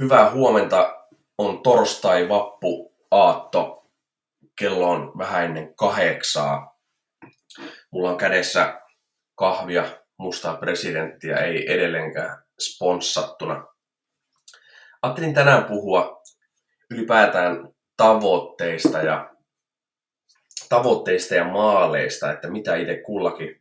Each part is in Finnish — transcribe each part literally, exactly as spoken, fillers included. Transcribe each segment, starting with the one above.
Hyvää huomenta, on torstai vappu aatto. Kello on vähän ennen kahdeksaa. Mulla on kädessä kahvia, mustaa presidenttiä, ei edelleenkään sponssattuna. Ajattelin tänään puhua ylipäätään tavoitteista ja, tavoitteista ja maaleista, että mitä itse kullakin,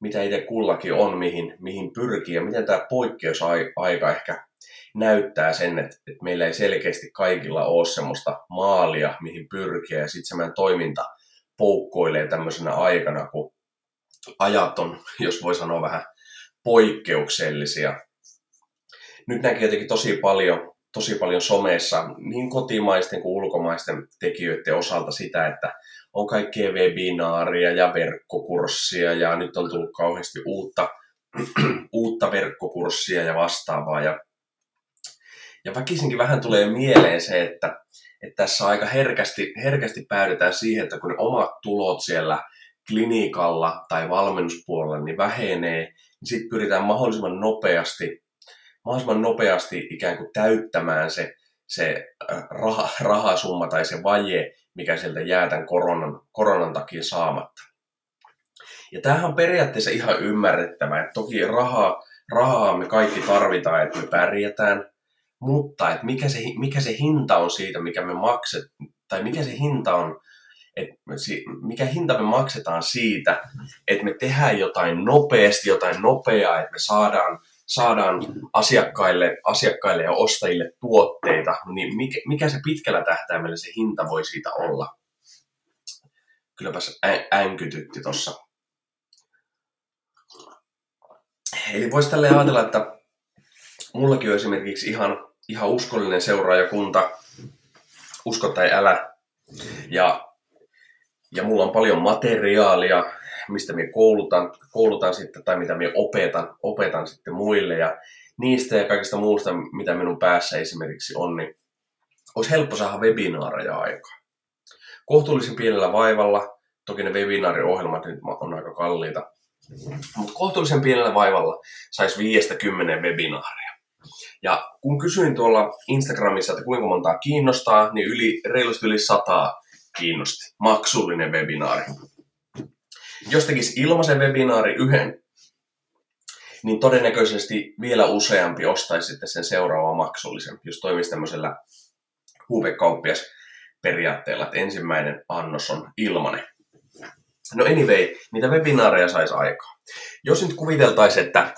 mitä itse kullakin on, mihin, mihin pyrkii ja miten tämä poikkeusaika ehkä näyttää sen, että, että meillä ei selkeästi kaikilla ole semmoista maalia, mihin pyrkiä, ja sitten semmoinen toiminta poukkoilee tämmöisenä aikana, kun ajat on, jos voi sanoa, vähän poikkeuksellisia. Nyt näkee jotenkin tosi paljon, tosi paljon somessa niin kotimaisten kuin ulkomaisten tekijöiden osalta sitä, että on kaikkea webinaaria ja verkkokurssia, ja nyt on tullut kauheasti uutta, uutta verkkokurssia ja vastaavaa, ja Ja väkisinkin vähän tulee mieleen se, että, että tässä aika herkästi, herkästi päädytään siihen, että kun ne omat tulot siellä klinikalla tai valmennuspuolella niin vähenee, niin sitten pyritään mahdollisimman nopeasti, mahdollisimman nopeasti ikään kuin täyttämään se, se raha, rahasumma tai se vaje, mikä sieltä jää tämän koronan, koronan takia saamatta. Ja tämähän on periaatteessa ihan ymmärrettävää, että toki rahaa, rahaa me kaikki tarvitaan, että me pärjätään. Mutta että mikä se, mikä se hinta on siitä, mikä me makset, tai mikä se hinta on, että mikä hinta me maksetaan siitä, että me tehdään jotain nopeasti, jotain nopeaa, että me saadaan, saadaan asiakkaille, asiakkaille ja ostajille tuotteita, niin mikä, mikä se pitkällä tähtäimellä se hinta voi siitä olla? Kylläpäs ä- änkytytti tuossa. Eli voisi tälleen ajatella, että mullakin on esimerkiksi ihan Ihan uskollinen seuraajakunta, usko tai älä. Ja, ja mulla on paljon materiaalia, mistä minä koulutan, koulutan sitten, tai mitä minä opetan, opetan sitten muille. Ja niistä ja kaikista muusta, mitä minun päässä esimerkiksi on, niin olisi helppo saada webinaareja aikaan. Kohtuullisen pienellä vaivalla, toki ne webinaariohjelmat nyt on aika kalliita, mutta kohtuullisen pienellä vaivalla saisi viidestä kymmeneen webinaaria. Ja kun kysyin tuolla Instagramissa, että kuinka montaa kiinnostaa, niin yli, reilusti yli sataa kiinnosti. Maksullinen webinaari. Jos tekisi ilmaisen webinaari yhden, niin todennäköisesti vielä useampi ostaisi sitten sen seuraavan maksullisen, jos toimisi tämmöisellä huuvekauppiasperiaatteella, että ensimmäinen annos on ilmainen. No anyway, niitä webinaareja saisi aikaa. Jos nyt kuviteltaisiin, että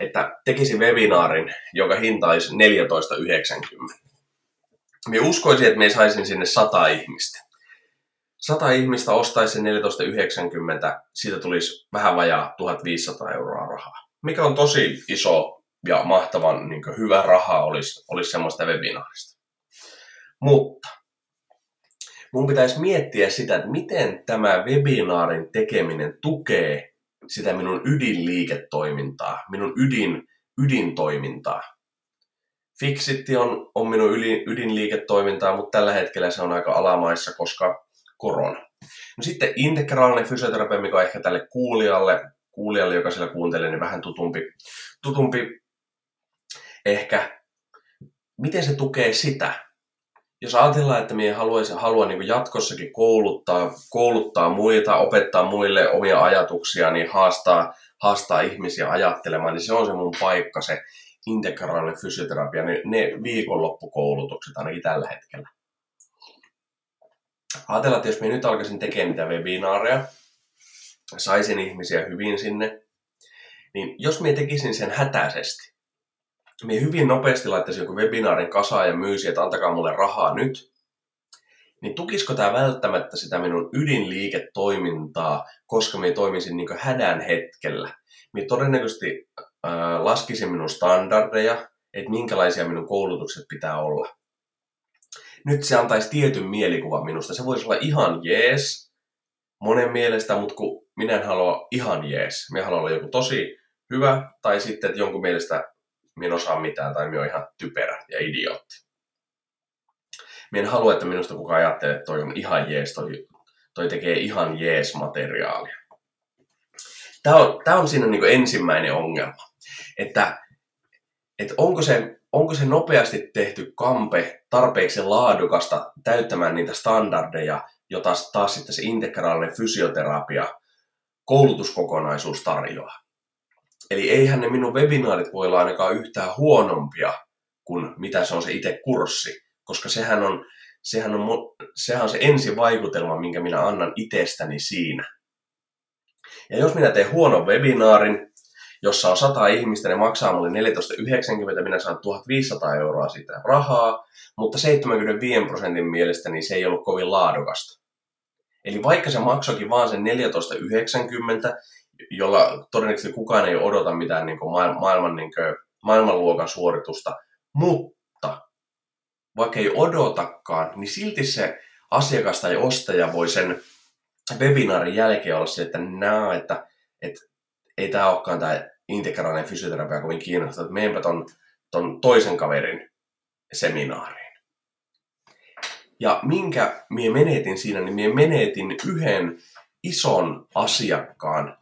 että tekisi webinaarin, joka hinta olisi neljätoista yhdeksänkymmentä. Minä uskoisin, että me saisin sinne sata ihmistä. sata ihmistä ostaisi neljätoista yhdeksänkymmentä, siitä tulisi vähän vajaa tuhatviisisataa euroa rahaa, mikä on tosi iso ja mahtavan niin kuin hyvä raha olisi, olisi semmoista webinaarista. Mutta mun pitäisi miettiä sitä, että miten tämä webinaarin tekeminen tukee sitä minun ydinliiketoimintaa, minun ydin, ydintoimintaa. Fixitti on, on minun ydinliiketoimintaa, mutta tällä hetkellä se on aika alamaissa, koska korona. No sitten integraalinen fysioterapia, mikä on ehkä tälle kuulijalle, kuulijalle joka siellä kuuntelee, niin vähän tutumpi, tutumpi ehkä. Miten se tukee sitä? Jos ajatellaan, että minä haluaisin, haluan niin kuin jatkossakin kouluttaa, kouluttaa muita, opettaa muille omia ajatuksia, niin haastaa, haastaa ihmisiä ajattelemaan, niin se on se mun paikka, se integraalinen fysioterapia, niin ne viikonloppukoulutukset ainakin tällä hetkellä. Ajatellaan, että jos minä nyt alkaisin tekemään niitä webinaareja, saisin ihmisiä hyvin sinne, niin jos minä tekisin sen hätäisesti, minä hyvin nopeasti laittaisin joku webinaarin kasaan ja myysin, että antakaa mulle rahaa nyt, niin tukisiko tämä välttämättä sitä minun ydinliiketoimintaa, koska minä toimisin niin kuin hädän hetkellä. Minä todennäköisesti äh, laskisin minun standardeja, että minkälaisia minun koulutukset pitää olla. Nyt se antaisi tietyn mielikuvan minusta. Se voisi olla ihan jees monen mielestä, mutta kun minä en halua ihan jees. Minä haluan olla joku tosi hyvä tai sitten että jonkun mielestä minä en osaa mitään tai minä olen ihan typerä ja idiootti. Minä en halua, että minusta kukaan ajattelee, että toi on ihan jees, toi, toi tekee ihan jees materiaalia. Tämä on, tämä on siinä niin kuin ensimmäinen ongelma, että, että onko se, onko se nopeasti tehty kampe tarpeeksi laadukasta täyttämään niitä standardeja, jota taas sitten se integraalinen fysioterapia koulutuskokonaisuus tarjoaa. Eli eihän ne minun webinaarit voi olla ainakaan yhtään huonompia kuin mitä se on se itse kurssi, koska sehän on, sehän on, sehän on se ensivaikutelma, minkä minä annan itsestäni siinä. Ja jos minä teen huonon webinaarin, jossa on sata ihmistä, ne maksaa mulle neljätoista yhdeksänkymmentä, minä saan tuhatviisisataa euroa siitä rahaa, mutta seitsemänkymmentäviisi prosentin mielestä niin se ei ollut kovin laadukasta. Eli vaikka se maksoikin vaan sen neljätoista yhdeksänkymmentä, jolla todennäköisesti kukaan ei odota mitään niin kuin maailman, niin kuin, maailmanluokan suoritusta, mutta vaikka ei odotakaan, niin silti se asiakas tai ostaja voi sen webinaarin jälkeen olla se, että nää, että, että ei tämä olekaan tämä integraalinen fysioterapia kovin kiinnostaa, että meenpä ton, ton toisen kaverin seminaariin. Ja minkä minä menetin siinä, niin minä menetin yhden ison asiakkaan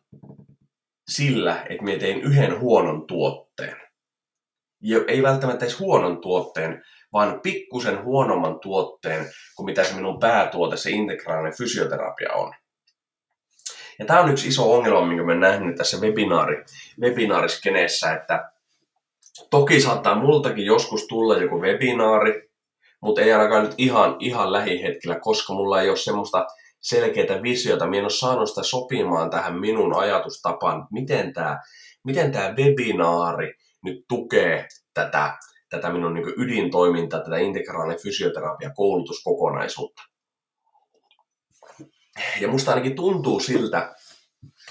sillä, että minä tein yhden huonon tuotteen. Ja ei välttämättä edes huonon tuotteen, vaan pikkusen huonomman tuotteen kuin mitä se minun päätuote, se integraalinen fysioterapia on. Ja tämä on yksi iso ongelma, minkä olen nähnyt tässä webinaari, webinaariskeneessä, että toki saattaa multakin joskus tulla joku webinaari, mutta ei ainakaan nyt ihan, ihan lähihetkellä, koska mulla ei ole semmoista selkeää visiota, minä en ole saanut sitä sopimaan tähän minun ajatustapaan, miten tämä, miten tämä webinaari nyt tukee tätä, tätä minun niin kuin ydintoimintaa, tätä integraalinen fysioterapia koulutuskokonaisuutta. Ja musta ainakin tuntuu siltä,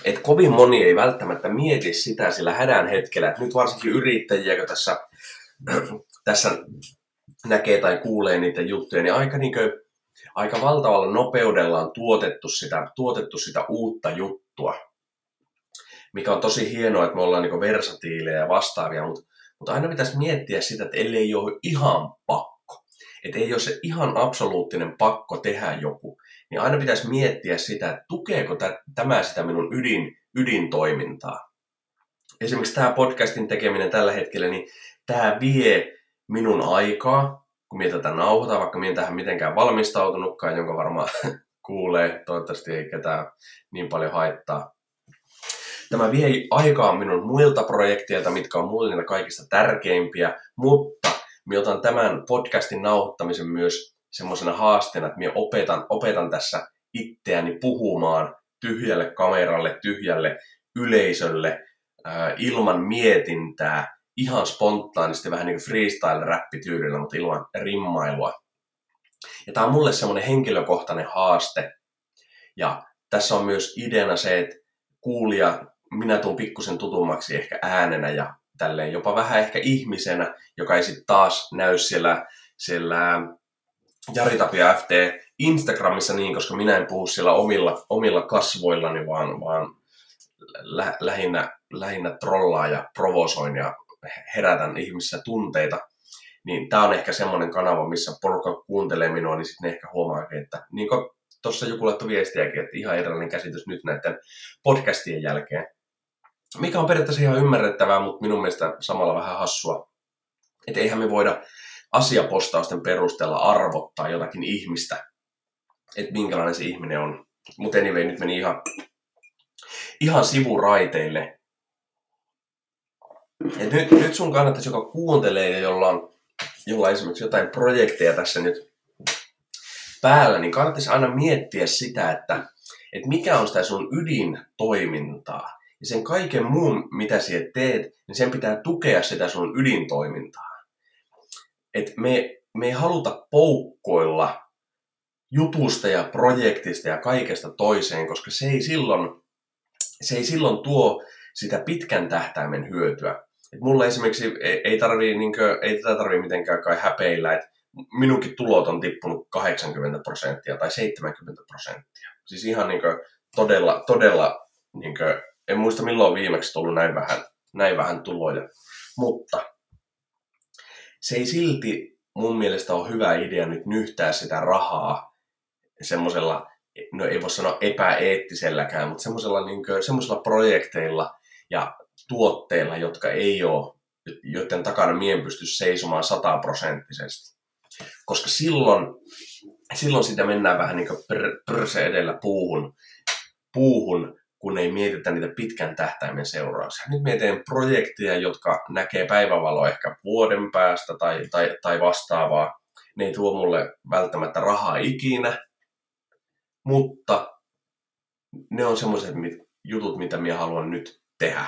että kovin moni ei välttämättä mieti sitä sillä hädän hetkellä, että nyt varsinkin yrittäjiä, kun tässä, tässä näkee tai kuulee niitä juttuja, niin aika, niin kuin, aika valtavalla nopeudella on tuotettu sitä, tuotettu sitä uutta juttua, mikä on tosi hienoa, että me ollaan niin kuin versatiileja ja vastaavia, mutta Mutta aina pitäisi miettiä sitä, että ellei ole ihan pakko, että ei ole se ihan absoluuttinen pakko tehdä joku, niin aina pitäisi miettiä sitä, että tukeeko tämä sitä minun ydin, ydintoimintaa. Esimerkiksi tämä podcastin tekeminen tällä hetkellä, niin tämä vie minun aikaa, kun minä tätä nauhoitan, vaikka minä en tähän mitenkään valmistautunutkaan, jonka varmaan kuulee, toivottavasti ei ketään niin paljon haittaa. Tämä vie aikaa minun muilta projekteilta, mitkä on mulle niitä kaikista tärkeimpiä, mutta minä otan tämän podcastin nauhoittamisen myös semmoisena haasteena, että minä opetan, opetan tässä itseäni puhumaan tyhjälle kameralle, tyhjälle yleisölle, äh, ilman mietintää, ihan spontaanisti, vähän niin kuin freestyle-räppityydellä, mutta ilman rimmailua. Ja tämä on mulle semmoinen henkilökohtainen haaste. Ja tässä on myös ideana se, että kuulija, minä tuun pikkusen tutummaksi ehkä äänenä ja tälleen jopa vähän ehkä ihmisenä, joka ei sitten taas näy siellä, siellä Jari Tapio F T Instagramissa niin, koska minä en puhu siellä omilla, omilla kasvoillani, vaan, vaan lä- lähinnä, lähinnä trollaan ja provosoin ja herätän ihmisissä tunteita. Niin tämä on ehkä semmoinen kanava, missä porukka kuuntelee minua, niin sitten ehkä huomaakin, että niin kuin tuossa joku laittoi viestiäkin, että ihan erilainen käsitys nyt näiden podcastien jälkeen. Mikä on periaatteessa ihan ymmärrettävää, mutta minun mielestä samalla vähän hassua. Että eihän me voida asiapostausten perusteella arvottaa jotakin ihmistä, että minkälainen se ihminen on. Mutta anyway, nyt meni ihan, ihan sivuraiteille. Et nyt, nyt sun kannattaisi, joka kuuntelee ja jolla on, jolla on esimerkiksi jotain projekteja tässä nyt päällä, niin kannattaisi aina miettiä sitä, että, että mikä on sitä sun ydintoimintaa. Ja sen kaiken muun, mitä sinä teet, niin sen pitää tukea sitä sun ydintoimintaa. Et me, me ei haluta poukkoilla jutusta ja projektista ja kaikesta toiseen, koska se ei silloin, se ei silloin tuo sitä pitkän tähtäimen hyötyä. Et mulla esimerkiksi ei, ei, tarvii, niinkö, ei tätä tarvitse mitenkään kai häpeillä, että minunkin tulot on tippunut kahdeksankymmentä prosenttia tai seitsemänkymmentä prosenttia. Siis ihan niin kuin todella, todella niin kuin, en muista milloin viimeksi tullut näin vähän, näin vähän tuloja. Mutta se ei silti mun mielestä ole hyvä idea nyt nyhtää sitä rahaa semmoisella, no ei voi sanoa epäeettiselläkään, mutta semmoisella niin kuin, semmoisella projekteilla ja tuotteilla, jotka ei ole joiden takana mien pystyisi seisomaan sataprosenttisesti. Koska silloin, silloin sitä mennään vähän niin kuin pörse edellä puuhun, puuhun, kun ei mietitä niitä pitkän tähtäimen seurauksia. Nyt mietin projekteja, jotka näkee päivävaloa ehkä vuoden päästä tai, tai, tai vastaavaa. Ne ei tuo mulle välttämättä rahaa ikinä, mutta ne on semmoiset jutut, mitä minä haluan nyt tehdä.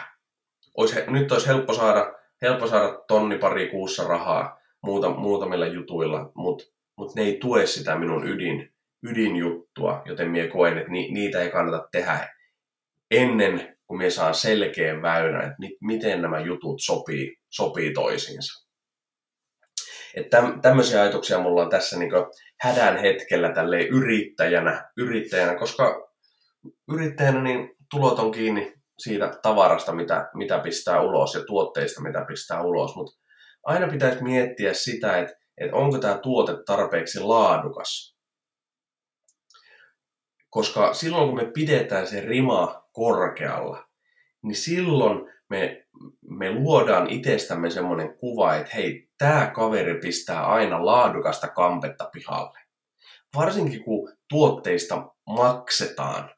Ois, nyt olisi helppo saada, helppo saada tonni pari kuussa rahaa muuta, muutamilla jutuilla, mutta mut ne ei tue sitä minun ydin, ydinjuttua, joten minä koen, että ni, niitä ei kannata tehdä ennen kuin minä saan selkeän väylän, että mi, miten nämä jutut sopii, sopii toisiinsa. Että tämmöisiä ajatuksia mulla on tässä niin kuin hädän hetkellä tälleen yrittäjänä, yrittäjänä, koska yrittäjänä niin tulot on kiinni siitä tavarasta, mitä, mitä pistää ulos ja tuotteista, mitä pistää ulos. Mutta aina pitäisi miettiä sitä, että, että onko tämä tuote tarpeeksi laadukas. Koska silloin, kun me pidetään se rima korkealla, niin silloin me, me luodaan itsestämme semmoinen kuva, että hei, tämä kaveri pistää aina laadukasta kampetta pihalle. Varsinkin, kun tuotteista maksetaan,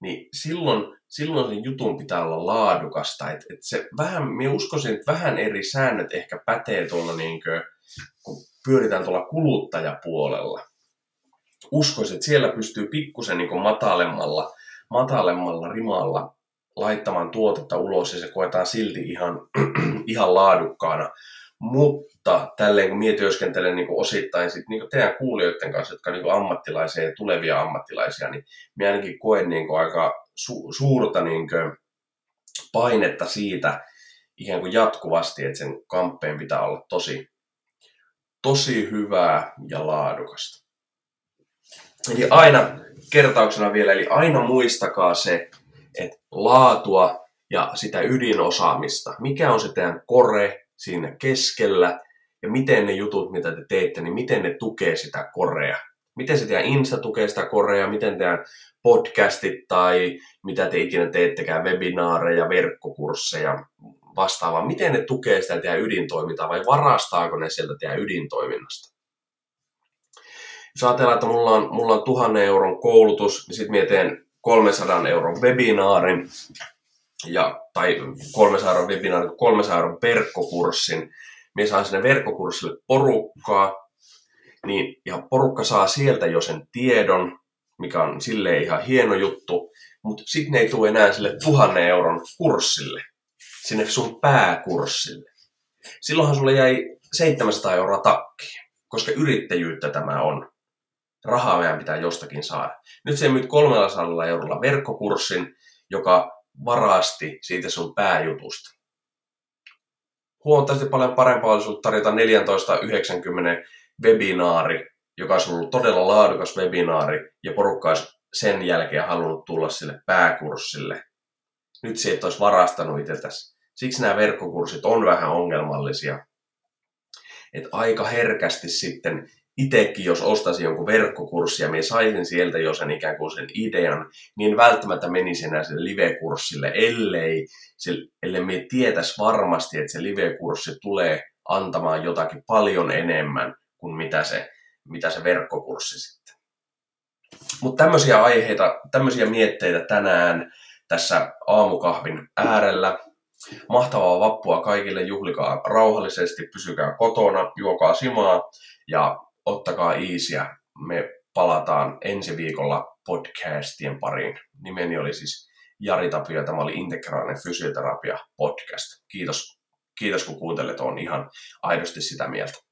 niin silloin, silloin sen jutun pitää olla laadukasta. Et, et se vähän, minä uskoisin, että vähän eri säännöt ehkä pätee tuolla, niin kuin, kun pyöritään tuolla kuluttajapuolella. Uskoisin, että siellä pystyy pikkusen niin kuin matalemmalla, matalemmalla rimalla laittamaan tuotetta ulos ja se koetaan silti ihan, ihan laadukkaana. Mutta tälleen kun minä työskentelen niin kuin osittain sit, niin kuin teidän kuulijoiden kanssa, jotka on niin kuin ammattilaisia ja tulevia ammattilaisia, niin minä ainakin koen niin kuin aika su- suurta niin kuin painetta siitä ihan kuin jatkuvasti, että sen kamppeen pitää olla tosi, tosi hyvää ja laadukasta. Eli aina, kertauksena vielä, eli aina muistakaa se, että laatua ja sitä ydinosaamista, mikä on se teidän kore siinä keskellä, ja miten ne jutut, mitä te teette, niin miten ne tukee sitä korea. Miten se teidän Insta tukee sitä korea, miten teidän podcastit tai mitä te ikinä teettekään, webinaareja, verkkokursseja, vastaavaa. Miten ne tukee sitä teidän ydintoimintaa vai varastaako ne sieltä teidän ydintoiminnasta? Jos ajatellaan, että mulla on, mulla on tuhannen euron koulutus, niin sitten minä teen kolmensadan euron webinaarin, ja, tai kolmensadan webinaarin, kolmensadan euron verkkokurssin. Minä saan sinne verkkokurssille porukkaa, niin, ja porukka saa sieltä jo sen tiedon, mikä on silleen ihan hieno juttu, mutta sitten ne ei tule enää sille tuhannen euron kurssille, sinne sun pääkurssille. Silloinhan sulle jäi seitsemänsataa euroa takkiin, koska yrittäjyyttä tämä on. Rahaa meidän pitää jostakin saada. Nyt se myyt kolmellasadalla eurolla verkkokurssin, joka varasti siitä sun pääjutusta. Huomattavasti paljon parempaa olisi ollut tarjota neljätoista yhdeksänkymmentä webinaari, joka olisi ollut todella laadukas webinaari, ja porukka olisi sen jälkeen halunnut tulla sille pääkurssille. Nyt se et olisi varastanut itseltäsi. Siksi nämä verkkokurssit on vähän ongelmallisia. Et aika herkästi sitten itsekin, jos ostaisin jonkun verkkokurssia, minä saisin sieltä jo sen ikään kuin sen idean, niin välttämättä menisin enää sille live-kurssille, ellei, ellei minä tietäisi varmasti, että se live-kurssi tulee antamaan jotakin paljon enemmän kuin mitä se, mitä se verkkokurssi sitten. Mutta tämmöisiä aiheita, tämmöisiä mietteitä tänään tässä aamukahvin äärellä. Mahtavaa vappua kaikille, juhlikaa rauhallisesti, pysykää kotona, juokaa simaa ja ottakaa iisiä. Me palataan ensi viikolla podcastien pariin. Nimeni oli siis Jari Tapio ja tämä oli Integraalinen fysioterapia podcast. Kiitos, kiitos kun kuuntelet, on ihan aidosti sitä mieltä.